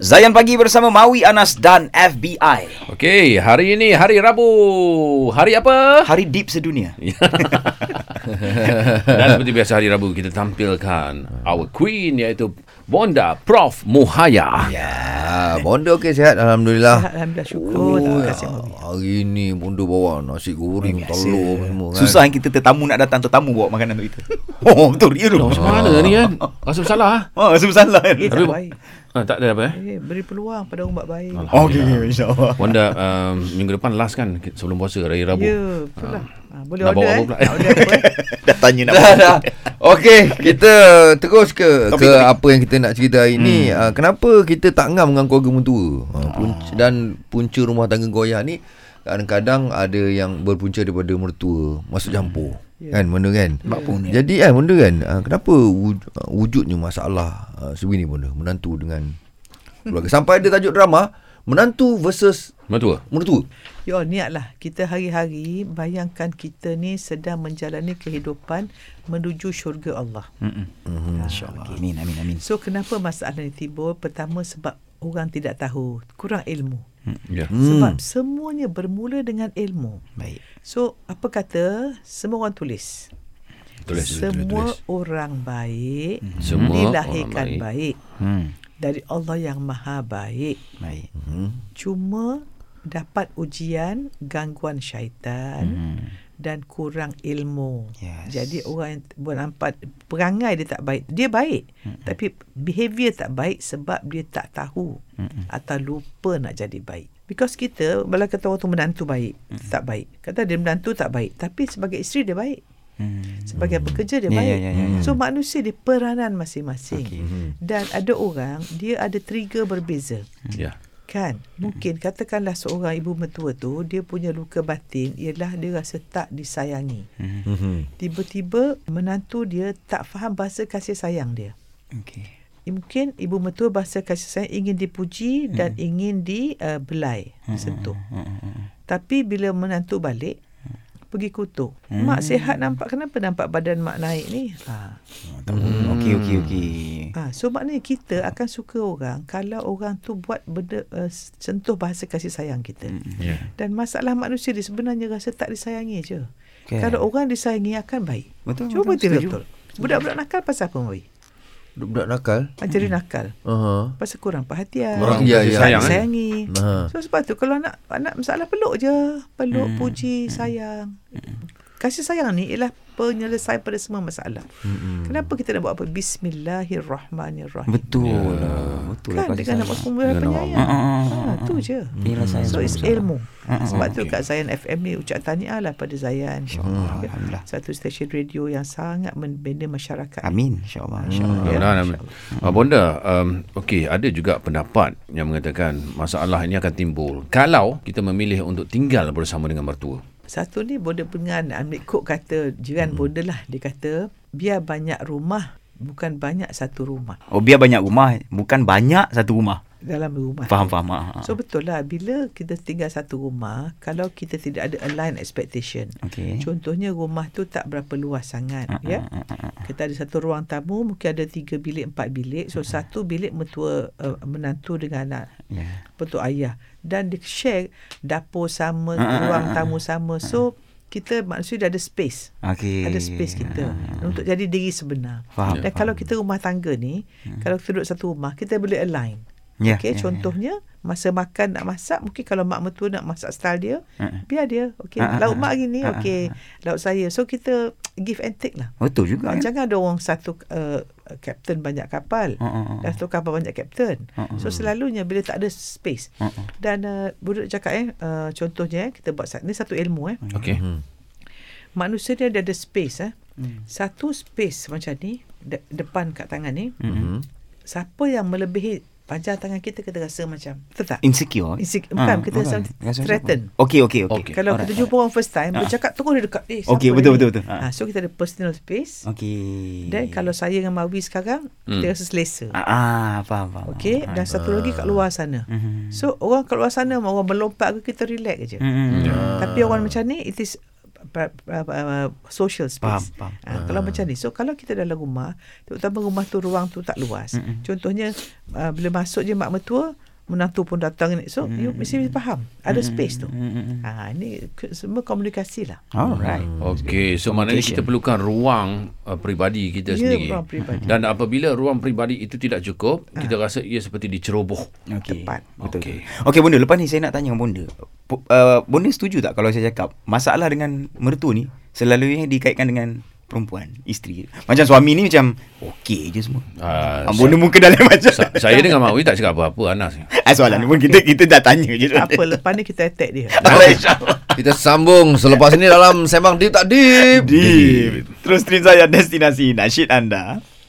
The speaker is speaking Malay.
Zayan Pagi bersama Maui Anas dan FBI. Okey, hari ini hari Rabu. Hari apa? Hari Deep Sedunia. Dan seperti biasa hari Rabu kita tampilkan our queen iaitu Bonda Prof. Muhaya. Ya, Bonda okey, sihat? Alhamdulillah. Sihat, Alhamdulillah, syukur. Terima kasih. Hari ini Bonda bawa nasi goreng, telur semua kan. Susah kita tetamu nak datang, tetamu bawa makanan untuk kita. Oh, betul dia tu. Macam mana ni kan? Rasa bersalah ah. Rasa bersalah kan. Tak ada apa beri peluang pada umat baik. Okey, insya-Allah. Bonda minggu depan last kan sebelum puasa hari Rabu. Ya, betul lah. Boleh nak order. Dah tanya nak order. Okey, kita terus ke apa yang kita nak cerita hari ni. Kenapa kita tak ngam dengan keluarga mentua? Dan punca rumah tangga goyah ni kadang-kadang ada yang berpunca daripada mertua masuk campur. Kan benda kan. Jadi kan benda kan, kenapa wujudnya masalah sebegini benda menantu dengan keluarga. Sampai ada tajuk drama Menantu versus Mertua. Mertua. Ya, niatlah kita hari-hari bayangkan kita ni sedang menjalani kehidupan menuju syurga Allah. InsyaAllah. Okay. Amin, amin, amin. So kenapa masalah ni timbul? Pertama sebab orang tidak tahu, kurang ilmu. Sebab semuanya bermula dengan ilmu. Baik. So apa kata semua orang tulis. Semua orang baik dilahirkan orang baik. Dari Allah yang maha baik. Cuma dapat ujian gangguan syaitan dan kurang ilmu. Yes. Jadi orang yang nampak perangai dia tak baik. Dia baik tapi behavior tak baik sebab dia tak tahu atau lupa nak jadi baik. Because kita bila kata orang tu menantu baik, tak baik. Kata dia menantu tak baik, tapi sebagai isteri dia baik. Sebagai pekerja dia baik. So manusia di peranan masing-masing. Dan ada orang dia ada trigger berbeza. Kan? Mungkin katakanlah seorang ibu mertua tu dia punya luka batin ialah dia rasa tak disayangi. Tiba-tiba menantu dia tak faham bahasa kasih sayang dia. Mungkin ibu mertua bahasa kasih sayang ingin dipuji dan ingin dibelai, sentuh. Tapi bila menantu balik pergi kutuk. Mak sihat nampak, kenapa nampak badan mak naik ni? Okey. So maknanya kita akan suka orang kalau orang tu buat benda sentuh bahasa kasih sayang kita. Dan masalah manusia ni sebenarnya rasa tak disayangi je. Okay. Kalau orang disayangi akan baik. Betul. Cuba betul. Budak-budak nakal pasal apa, Mui? Budak nakal? Jadi nakal. Pasal kurang perhatian. Kurang sayangi. So sebab tu kalau anak masalah peluk je. Peluk, puji, sayang. Kasih sayang ni ialah penyelesaian pada semua masalah. Kenapa kita nak buat apa? Bismillahirrahmanirrahim. Betul. Kan dengan nama penyayang. Tu je. So it's ilmu. Sebab tu kat Zayan FM ni ucap tahniah lah pada Zayan. InsyaAllah. Satu stesen radio yang sangat membina masyarakat. Amin. InsyaAllah. Bonda, okey, ada juga pendapat yang mengatakan masalah ini akan timbul kalau kita memilih untuk tinggal bersama dengan mertua. Satu ni Bonda pengan ambil kod kata jiran Bonda lah. Dia kata biar banyak rumah bukan banyak satu rumah. Oh, biar banyak rumah bukan banyak satu rumah. Dalam rumah. Faham. So betul lah bila kita tinggal satu rumah kalau kita tidak ada align expectation. Okay. Contohnya rumah tu tak berapa luas sangat. Kita ada satu ruang tamu mungkin ada 3 bilik 4 bilik. So satu bilik mertua menantu dengan anak. Betul ayah. Dan dia share dapur sama, ruang tamu sama. So kita maksudnya dah ada space. Ada space kita untuk jadi diri sebenar. Faham. Dan kalau kita rumah tangga ni, kalau kita duduk satu rumah, kita boleh align. Contohnya masa makan nak masak, mungkin kalau mak mertua nak masak style dia, biar dia. Lauk mak hari ni, lauk saya. So kita give and take lah. Betul juga. Jangan ada orang satu captain banyak kapal, dan satu kapal banyak captain. So selalunya bila tak ada space. Dan budak cakap contohnya kita buat ni satu ilmu. Manusia dia ada space. Satu space macam ni depan kat tangan ni. Siapa yang melebihi panjang tangan kita, kita rasa macam insecure. Bukan, kita rasa threatened. Okay. Kalau kita jumpa orang first time, bercakap terus dia dekat. Betul. So kita ada personal space. Dan kalau saya dengan Mawi sekarang, kita rasa selesa. Faham. Dan satu lagi kat luar sana. So orang kat luar sana, orang melompat ke kita relax je. Tapi orang macam ni, it is social space. Faham, faham. Kalau macam ni, so kalau kita dalam rumah, terutama rumah tu ruang tu tak luas, contohnya bila masuk je mak mertua, menantu pun datang, so you mesti faham ada space tu. Ini semua komunikasi lah. Alright. Okay, so maknanya kita perlukan ruang peribadi kita sendiri. Ruang peribadi. Dan apabila ruang peribadi itu tidak cukup, kita rasa ia seperti diceroboh. Okay. Tepat. Okay. Okay, Bonda, lepas ni saya nak tanya Bonda. Bonda setuju tak kalau saya cakap masalah dengan mertua ni selalunya dikaitkan dengan perempuan, isteri? Macam suami ni macam okey je semua. Bonda muka dalam macam saya dengan Maui tak cakap apa-apa Anas. Soalan ni pun kita dah tanya je. Tak apa, lepas ni kita attack dia. Kita sambung selepas ni dalam Sembang Deep Tak Deep. Terus stream saya destinasi nasyid anda.